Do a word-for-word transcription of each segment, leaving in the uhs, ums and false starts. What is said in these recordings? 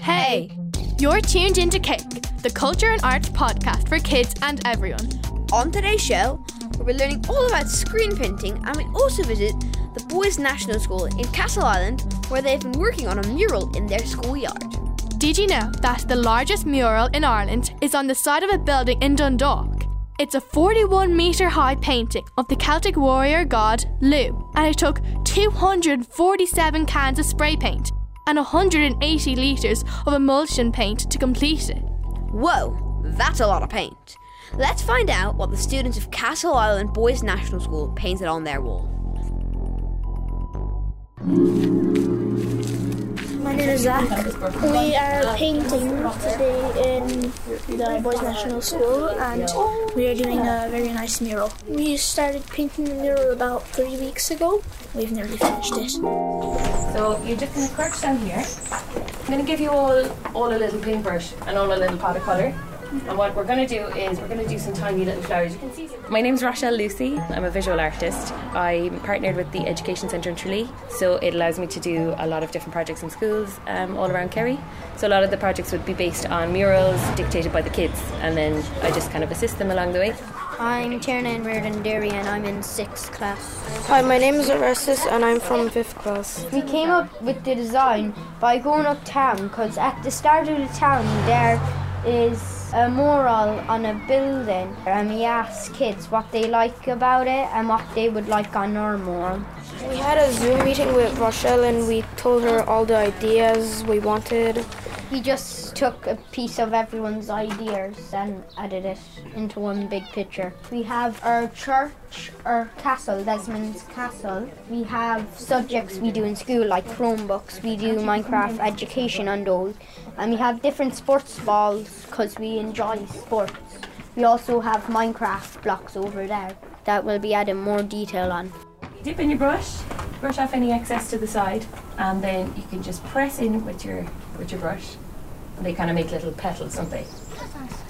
Hey, you're tuned into Cake, the culture and arts podcast for kids and everyone. On today's show, we're learning all about screen printing, and we also visit the Boys National School in Castleisland, where they've been working on a mural in their schoolyard. Did you know that the largest mural in Ireland is on the side of a building in Dundalk? It's a forty-one metre high painting of the Celtic warrior god Lugh, and it took two hundred forty-seven cans of spray paint and one hundred eighty litres of emulsion paint to complete it. Whoa, that's a lot of paint. Let's find out what the students of Castleisland Boys National School painted on their wall. My name is Zach. We are painting today in the Boys National School, and we are doing a very nice mural. We started painting the mural about three weeks ago. We've nearly finished it. So you're just going to crouch down here. I'm going to give you all, all a little paintbrush and all a little pot of colour. And what we're going to do is we're going to do some tiny little flowers. You can see some... My name's Rochelle Lucy. I'm a visual artist. I'm partnered with the Education Centre in Tralee, so it allows me to do a lot of different projects in schools um, all around Kerry. So a lot of the projects would be based on murals dictated by the kids, and then I just kind of assist them along the way. I'm Tiernan Reardon-Derry and I'm in sixth class. Hi, my name is Orestes and I'm from fifth class. We came up with the design by going uptown, because at the start of the town there is a mural on a building, and we asked kids what they like about it and what they would like on our mural. We had a Zoom meeting with Rochelle and we told her all the ideas we wanted. We just took a piece of everyone's ideas and added it into one big picture. We have our church, our castle, Desmond's castle. We have subjects we do in school like Chromebooks, we do Minecraft education on those. And we have different sports balls because we enjoy sports. We also have Minecraft blocks over there that we'll be adding more detail on. Dip in your brush, brush off any excess to the side, and then you can just press in with your with your brush. And they kind of make little petals, don't they?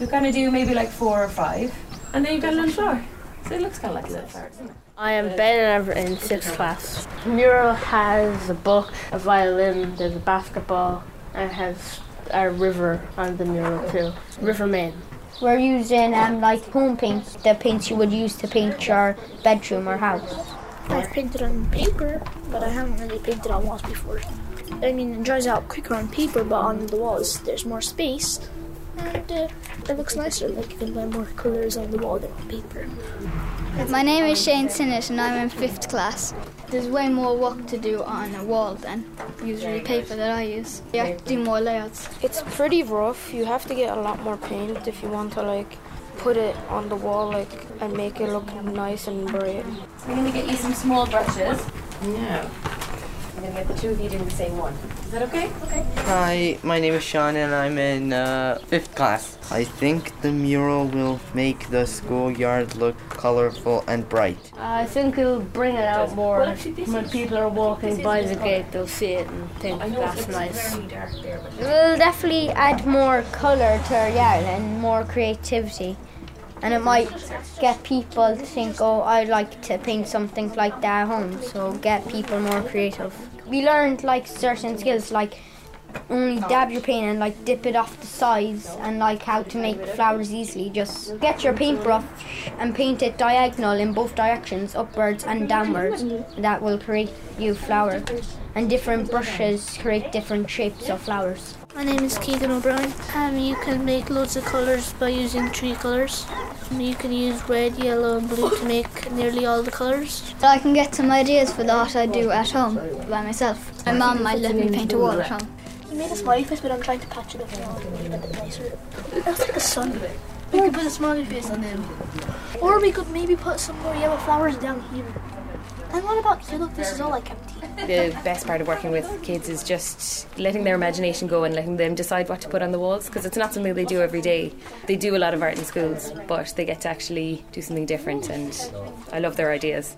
You kind of do maybe like four or five, and then you've got a little flower. So it looks kind of like a little flower, doesn't it? I am Ben and I'm in sixth class. The mural has a book, a violin, there's a basketball, and it has a river on the mural too. River Main. We're using um, like home paints, the paints you would use to paint your bedroom or house. I've painted on paper, but I haven't really painted on walls before. I mean, it dries out quicker on paper, but on the walls there's more space, and uh, it looks nicer. Like, you can wear more colours on the wall than on paper. My name is Shane Sinish, and I'm in fifth class. There's way more work to do on a wall than usually paper that I use. You have to do more layouts. It's pretty rough. You have to get a lot more paint if you want to, like, put it on the wall, like, and make it look nice and bright. I'm going to get you some small brushes. Yeah. I'm going to get the two of you doing the same one. Is that okay? Okay. Hi, my name is Sean and I'm in uh, fifth class. I think the mural will make the schoolyard look colourful and bright. Uh, I think it'll bring it out more. Well, actually, when people are walking by the gate, they'll see it and think that's nice. It'll definitely add more colour to our yard and more creativity. And it might get people to think, oh, I like to paint something like that at home, so get people more creative. We learned, like, certain skills, like only dab your paint and, like, dip it off the sides, and, like, how to make flowers easily. Just get your paintbrush and paint it diagonal in both directions, upwards and downwards. That will create you flowers. And different brushes create different shapes of flowers. My name is Keegan O'Brien. Um, you can make loads of colours by using three colours. You can use red, yellow and blue to make nearly all the colours. So I can get some ideas for what I do at home by myself. My mum might let me paint a wall at home. You made a smiley face, but I'm trying to patch it up now and make it a bit nicer. That's like a sun. We could put a smiley face on them. Or we could maybe put some more yellow flowers down here. And what about you? Look, this is all like empty. The best part of working with kids is just letting their imagination go and letting them decide what to put on the walls, because it's not something they do every day. They do a lot of art in schools, but they get to actually do something different, and I love their ideas.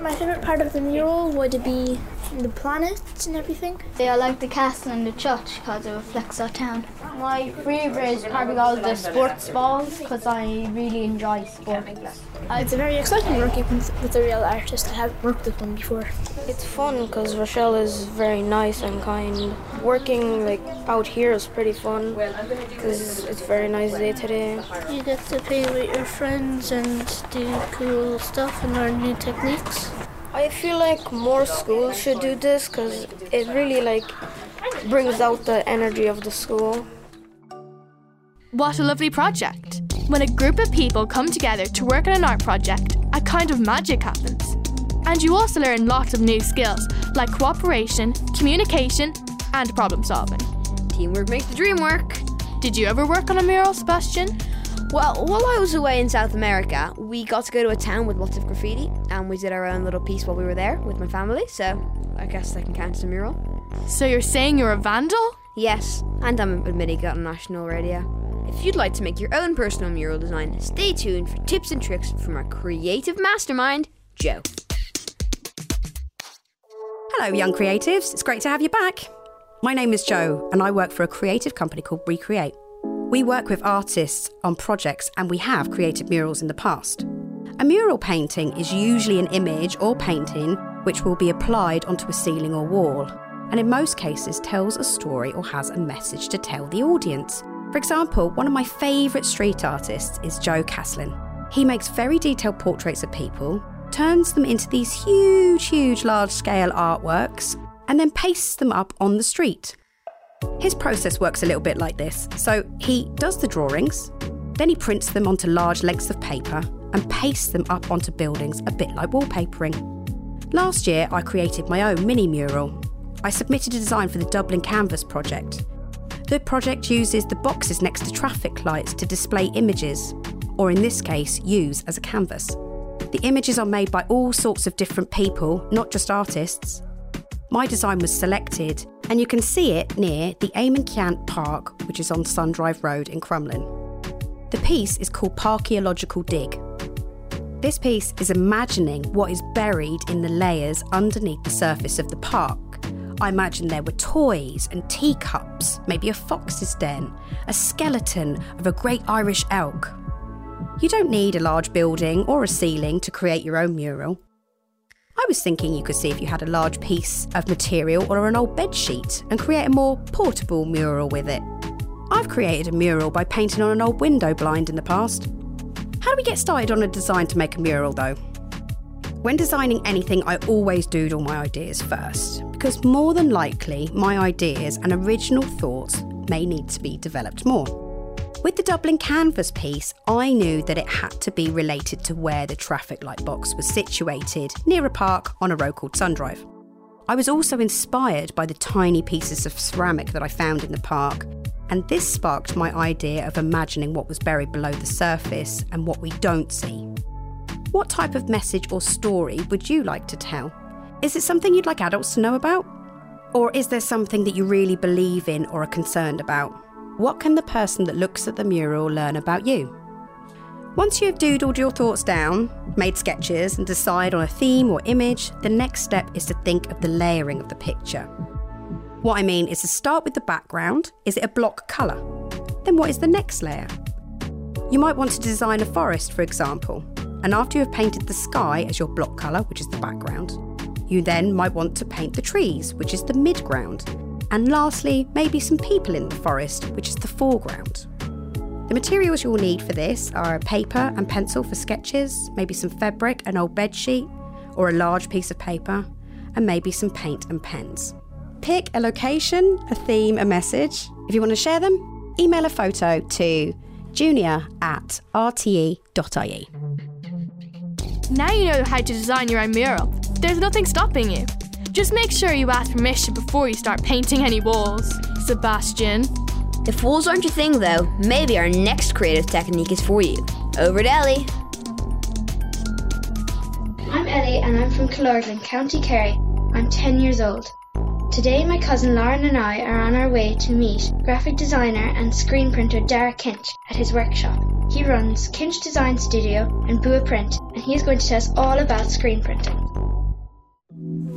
My favourite part of the mural would be the planets and everything. They are like the castle and the church because it reflects our town. My favourite is probably all the sports balls because I really enjoy sports. It's very exciting working with a real artist. I haven't worked with one before. It's fun because Rochelle is very nice and kind. Working like out here is pretty fun because it's a very nice day today. You get to play with your friends and do cool stuff and learn new techniques. I feel like more schools should do this because it really like brings out the energy of the school. What a lovely project. When a group of people come together to work on an art project, a kind of magic happens. And you also learn lots of new skills, like cooperation, communication, and problem solving. Teamwork makes the dream work. Did you ever work on a mural, Sebastian? Well, while I was away in South America, we got to go to a town with lots of graffiti, and we did our own little piece while we were there with my family, so I guess I can count as a mural. So you're saying you're a vandal? Yes, and I'm admitting it on national radio. If you'd like to make your own personal mural design, stay tuned for tips and tricks from our creative mastermind, Jo. Hello, young creatives. It's great to have you back. My name is Jo, and I work for a creative company called Recreate. We work with artists on projects, and we have created murals in the past. A mural painting is usually an image or painting which will be applied onto a ceiling or wall, and in most cases tells a story or has a message to tell the audience. For example, one of my favourite street artists is Joe Caslin. He makes very detailed portraits of people, turns them into these huge, huge, large-scale artworks, and then pastes them up on the street. His process works a little bit like this. So he does the drawings, then he prints them onto large lengths of paper and pastes them up onto buildings, a bit like wallpapering. Last year, I created my own mini mural. I submitted a design for the Dublin Canvas project. The project uses the boxes next to traffic lights to display images, or in this case, use as a canvas. The images are made by all sorts of different people, not just artists. My design was selected, and you can see it near the Eamon-Kyant Park, which is on Sundrive Road in Crumlin. The piece is called Parchaeological Dig. This piece is imagining what is buried in the layers underneath the surface of the park. I imagine there were toys and teacups, maybe a fox's den, a skeleton of a great Irish elk. You don't need a large building or a ceiling to create your own mural. I was thinking you could see if you had a large piece of material or an old bed sheet and create a more portable mural with it. I've created a mural by painting on an old window blind in the past. How do we get started on a design to make a mural though? When designing anything, I always doodle my ideas first, because more than likely, my ideas and original thoughts may need to be developed more. With the Dublin Canvas piece, I knew that it had to be related to where the traffic light box was situated, near a park on a road called Sundrive. I was also inspired by the tiny pieces of ceramic that I found in the park, and this sparked my idea of imagining what was buried below the surface and what we don't see. What type of message or story would you like to tell? Is it something you'd like adults to know about? Or is there something that you really believe in or are concerned about? What can the person that looks at the mural learn about you? Once you have doodled your thoughts down, made sketches and decide on a theme or image, the next step is to think of the layering of the picture. What I mean is to start with the background. Is it a block colour? Then what is the next layer? You might want to design a forest, for example, and after you have painted the sky as your block colour, which is the background, you then might want to paint the trees, which is the midground. And lastly, maybe some people in the forest, which is the foreground. The materials you'll need for this are a paper and pencil for sketches, maybe some fabric, an old bed sheet, or a large piece of paper, and maybe some paint and pens. Pick a location, a theme, a message. If you want to share them, email a photo to junior at r t e dot i e. Now you know how to design your own mural. There's nothing stopping you. Just make sure you ask permission before you start painting any walls, Sebastian. If walls aren't your thing though, maybe our next creative technique is for you. Over to Ellie. I'm Ellie and I'm from Clordland, County Kerry. I'm ten years old. Today my cousin Lauren and I are on our way to meet graphic designer and screen printer Derek Kinch at his workshop. He runs Kinch Design Studio and Bua Print, and he is going to tell us all about screen printing.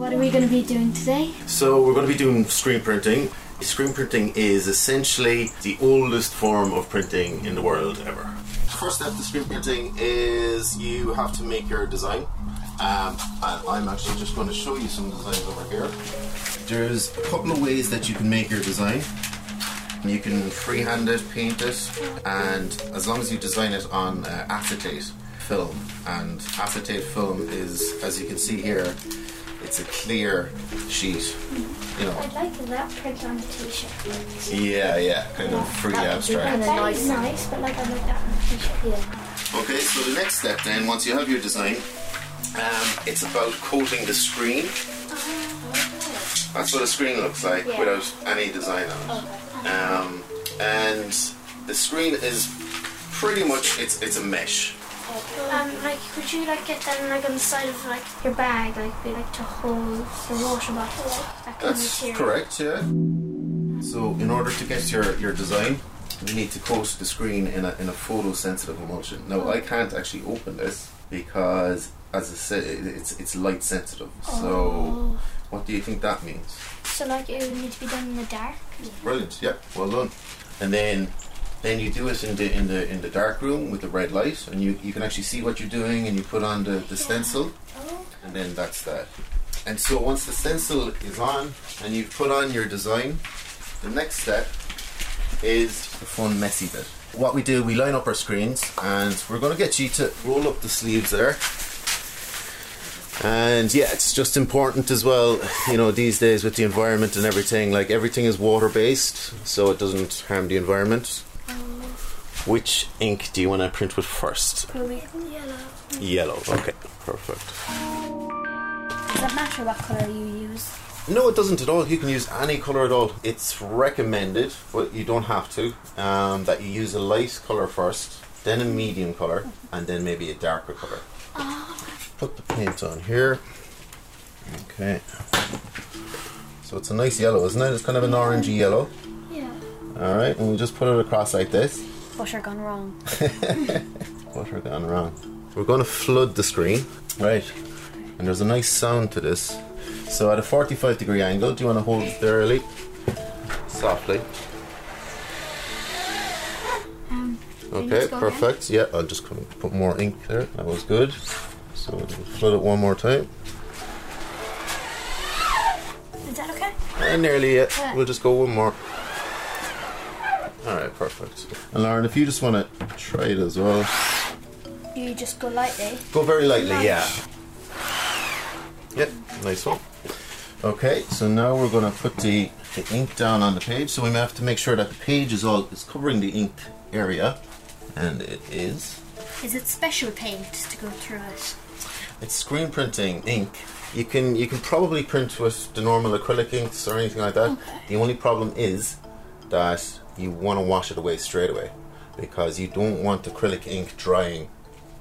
What are we going to be doing today? So we're going to be doing screen printing. Screen printing is essentially the oldest form of printing in the world ever. The first step to screen printing is you have to make your design. Um, and I'm actually just going to show you some designs over here. There's a couple of ways that you can make your design. You can freehand it, paint it, and as long as you design it on uh, acetate film. And acetate film is, as you can see here, it's a clear sheet. You know. I'd like that print on a t-shirt. Yeah, yeah, kind yeah, of free abstract. Kind of nice, nice, but like I'd like that on a t-shirt. Yeah. Okay, so the next step then, once you have your design, um, it's about coating the screen. That's what a screen looks like yeah. without any design on it. Um, and the screen is pretty much, it's it's a mesh. Um, like, could you like get that like on the side of like your bag, like be like to hold the water bottle? That That's correct, yeah. So in order to get your your design, you need to coat the screen in a in a photosensitive emulsion. Now I can't actually open this because, as I said, it's it's light sensitive. Oh. So what do you think that means? So like it would need to be done in the dark. Brilliant, yeah, well done. And then. Then you do it in the in the in the dark room with the red light, and you, you can actually see what you're doing, and you put on the, the stencil, and then that's that. And so once the stencil is on and you've put on your design, the next step is the fun messy bit. What we do, we line up our screens, and we're going to get you to roll up the sleeves there. And yeah, it's just important as well, you know, these days with the environment and everything, like everything is water based, so it doesn't harm the environment. Which ink do you want to print with first? Probably yellow. Yellow, okay, perfect. Does it matter what colour you use? No, it doesn't at all. You can use any colour at all. It's recommended, but you don't have to, um, that you use a light colour first, then a medium colour, and then maybe a darker colour. Oh. Put the paint on here. Okay. So it's a nice yellow, isn't it? It's kind of an orangey yellow. Yeah. Alright, and we'll just put it across like this. Butter gone wrong. Butter gone wrong. We're going to flood the screen. Right. And there's a nice sound to this. So at a forty-five degree angle, do you want to hold it there, Ellie? Softly. Um, okay, perfect. Again? Yeah, I'll just put more ink there. That was good. So we'll flood it one more time. Is that okay? And nearly it. Yeah. We'll just go one more. Alright, perfect. And Lauren, if you just want to try it as well. You just go lightly? Go very lightly, Light. yeah. Yep, nice one. Okay, so now we're going to put the, the ink down on the page. So we have to make sure that the page is all is covering the ink area. And it is. Is it special paint to go through it? It's screen printing ink. You can, you can probably print with the normal acrylic inks or anything like that. Okay. The only problem is that you want to wash it away straight away because you don't want acrylic ink drying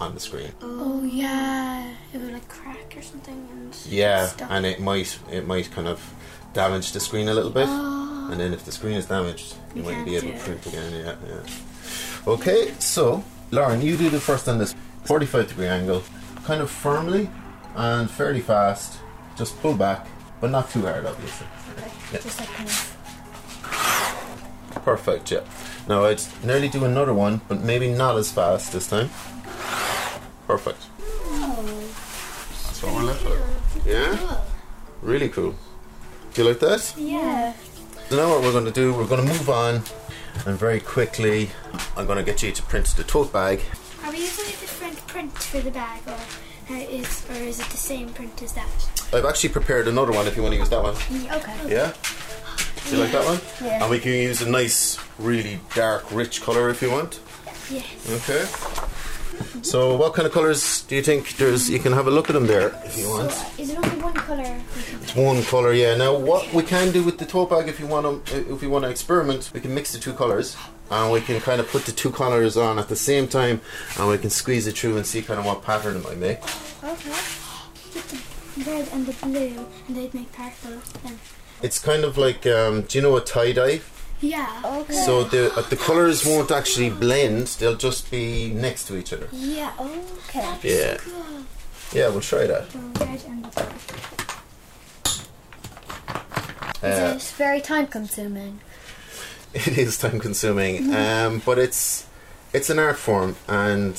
on the screen. Oh yeah, it would like crack or something. And yeah, stuff. and it might it might kind of damage the screen a little bit. Oh. And then if the screen is damaged, you, you won't be able to print again. Yeah, yeah. Okay, so Lauren, you do the first on this forty-five degree angle, kind of firmly and fairly fast. Just pull back, but not too hard, obviously. Okay. Yeah. Just like kind of. Perfect, yeah. Now I'd nearly do another one, but maybe not as fast this time. Perfect. Oh, that's what we're left with. Yeah? Cool. Really cool. Do you like that? Yeah. So now what we're going to do, we're going to move on, and very quickly I'm going to get you to print the tote bag. Are we using a different print for the bag, or is, or is it the same print as that? I've actually prepared another one if you want to use that one. Okay. Yeah? Do you yeah. like that one? Yeah. And we can use a nice, really dark, rich colour if you want. Yes. Okay. Mm-hmm. So what kind of colours do you think there's? You can have a look at them there if you want. So, is it only one colour? It's one colour, yeah. Now what we can do with the tote bag, if you want to, if you want to experiment, we can mix the two colours and we can kind of put the two colours on at the same time, and we can squeeze it through and see kind of what pattern it might make. Okay. Get the red and the blue, and they'd make purple then. It's kind of like, um, do you know a tie-dye? Yeah. Okay. So the uh, the colours won't actually blend, they'll just be next to each other. Yeah, okay. That's yeah. So cool. Yeah, we'll try that. The red and the blue. Uh, it's very time-consuming. It is time-consuming, mm-hmm. um, but it's it's an art form, and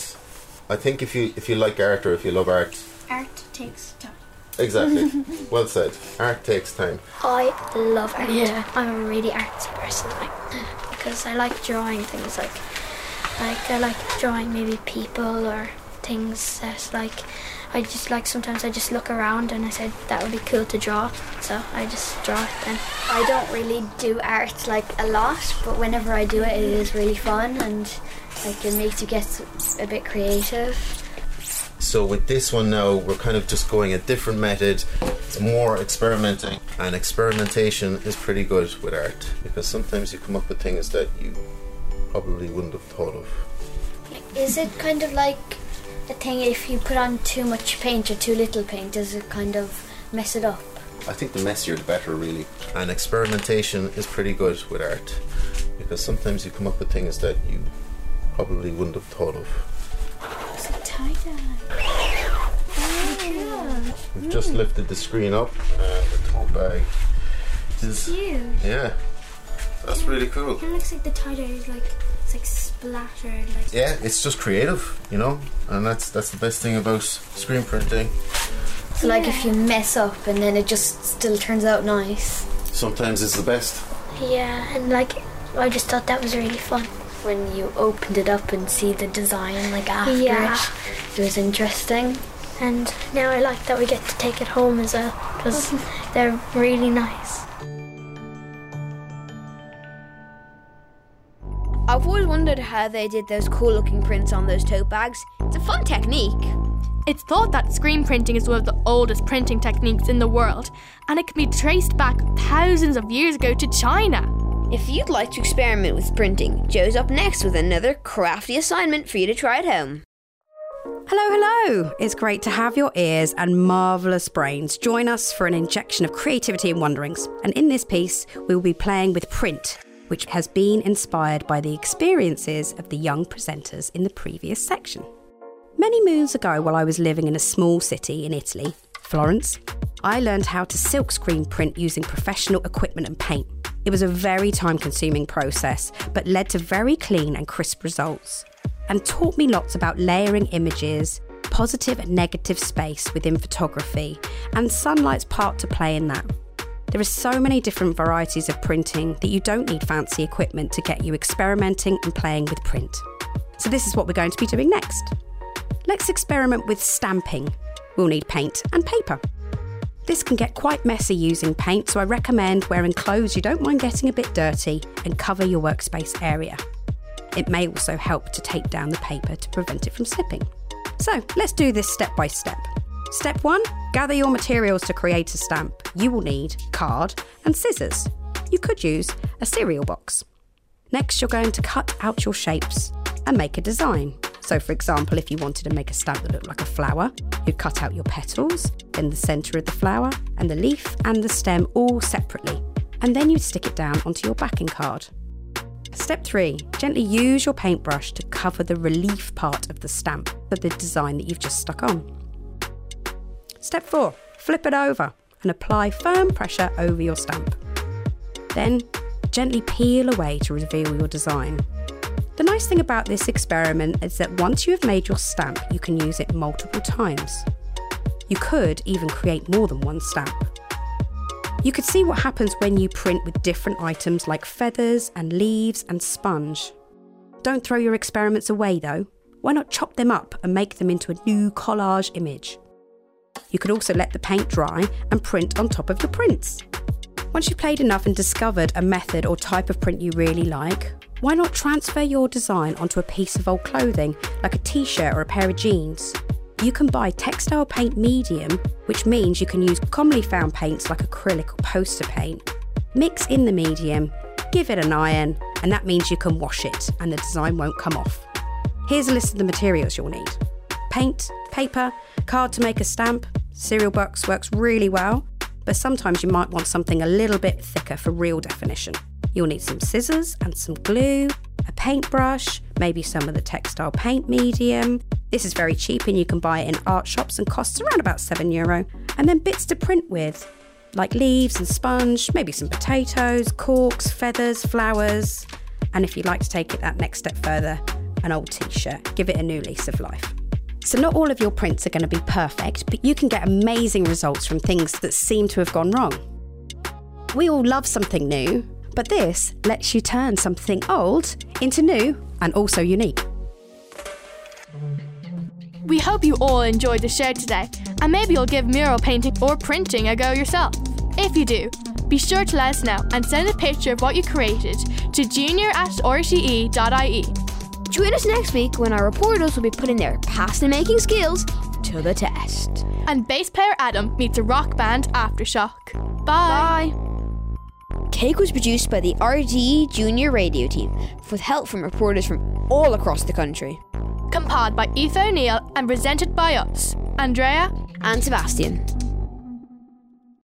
I think if you if you like art or if you love art, art takes time. Exactly. Well said. Art takes time. I love art. Yeah. I'm a really artsy person, like, because I like drawing things, like, like I like drawing maybe people or things that, like, I just like sometimes I just look around and I said that would be cool to draw, so I just draw it then. I don't really do art like a lot, but whenever I do it, it is really fun and like it makes you get a bit creative. So with this one now, we're kind of just going a different method. It's more experimenting, and experimentation is pretty good with art because sometimes you come up with things that you probably wouldn't have thought of. Is it kind of like a thing if you put on too much paint or too little paint, does it kind of mess it up? I think the messier the better, really. And experimentation is pretty good with art because sometimes you come up with things that you probably wouldn't have thought of. Oh, we've mm. just lifted the screen up. Uh, the tote bag is huge. Yeah, that's yeah. really cool. It kind of looks like the tie dye is like it's like splattered. Like yeah, it's just creative, you know, and that's that's the best thing about screen printing. So yeah. like if you mess up and then it just still turns out nice. Sometimes it's the best. Yeah, and like I just thought that was really fun. When you opened it up and see the design like after yeah. it, it was interesting. And now I like that we get to take it home as well because they're really nice. I've always wondered how they did those cool looking prints on those tote bags. It's a fun technique. It's thought that screen printing is one of the oldest printing techniques in the world, and it can be traced back thousands of years ago to China. If you'd like to experiment with printing, Jo's up next with another crafty assignment for you to try at home. Hello, hello! It's great to have your ears and marvellous brains join us for an injection of creativity and wonderings. And in this piece, we will be playing with print, which has been inspired by the experiences of the young presenters in the previous section. Many moons ago, while I was living in a small city in Italy, Florence, I learned how to silkscreen print using professional equipment and paint. It was a very time-consuming process, but led to very clean and crisp results, and taught me lots about layering images, positive and negative space within photography, and sunlight's part to play in that. There are so many different varieties of printing that you don't need fancy equipment to get you experimenting and playing with print. So this is what we're going to be doing next. Let's experiment with stamping. We'll need paint and paper. This can get quite messy using paint, so I recommend wearing clothes you don't mind getting a bit dirty and cover your workspace area. It may also help to tape down the paper to prevent it from slipping. So let's do this step by step. Step one, gather your materials to create a stamp. You will need card and scissors. You could use a cereal box. Next, you're going to cut out your shapes and make a design. So for example, if you wanted to make a stamp that looked like a flower, you'd cut out your petals, then the centre of the flower, and the leaf and the stem all separately. And then you'd stick it down onto your backing card. Step three, gently use your paintbrush to cover the relief part of the stamp for the design that you've just stuck on. Step four, flip it over and apply firm pressure over your stamp. Then gently peel away to reveal your design. The nice thing about this experiment is that once you have made your stamp, you can use it multiple times. You could even create more than one stamp. You could see what happens when you print with different items like feathers and leaves and sponge. Don't throw your experiments away though. Why not chop them up and make them into a new collage image? You could also let the paint dry and print on top of your prints. Once you've played enough and discovered a method or type of print you really like, why not transfer your design onto a piece of old clothing, like a t-shirt or a pair of jeans? You can buy textile paint medium, which means you can use commonly found paints like acrylic or poster paint. Mix in the medium, give it an iron, and that means you can wash it and the design won't come off. Here's a list of the materials you'll need. Paint, paper, card to make a stamp, cereal box works really well, but sometimes you might want something a little bit thicker for real definition. You'll need some scissors and some glue, a paintbrush, maybe some of the textile paint medium. This is very cheap and you can buy it in art shops and costs around about seven euro. And then bits to print with, like leaves and sponge, maybe some potatoes, corks, feathers, flowers. And if you'd like to take it that next step further, an old t-shirt, give it a new lease of life. So not all of your prints are going to be perfect, but you can get amazing results from things that seem to have gone wrong. We all love something new, but this lets you turn something old into new and also unique. We hope you all enjoyed the show today, and maybe you'll give mural painting or printing a go yourself. If you do, be sure to let us know and send a picture of what you created to junior at R T E dot I E. Join us next week when our reporters will be putting their pasta making skills to the test. And bass player Adam meets a rock band Aftershock. Bye! Bye. Cake was produced by the R T E Junior Radio team with help from reporters from all across the country. Compiled by Aoife O'Neill and presented by us, Andrea and Sebastian.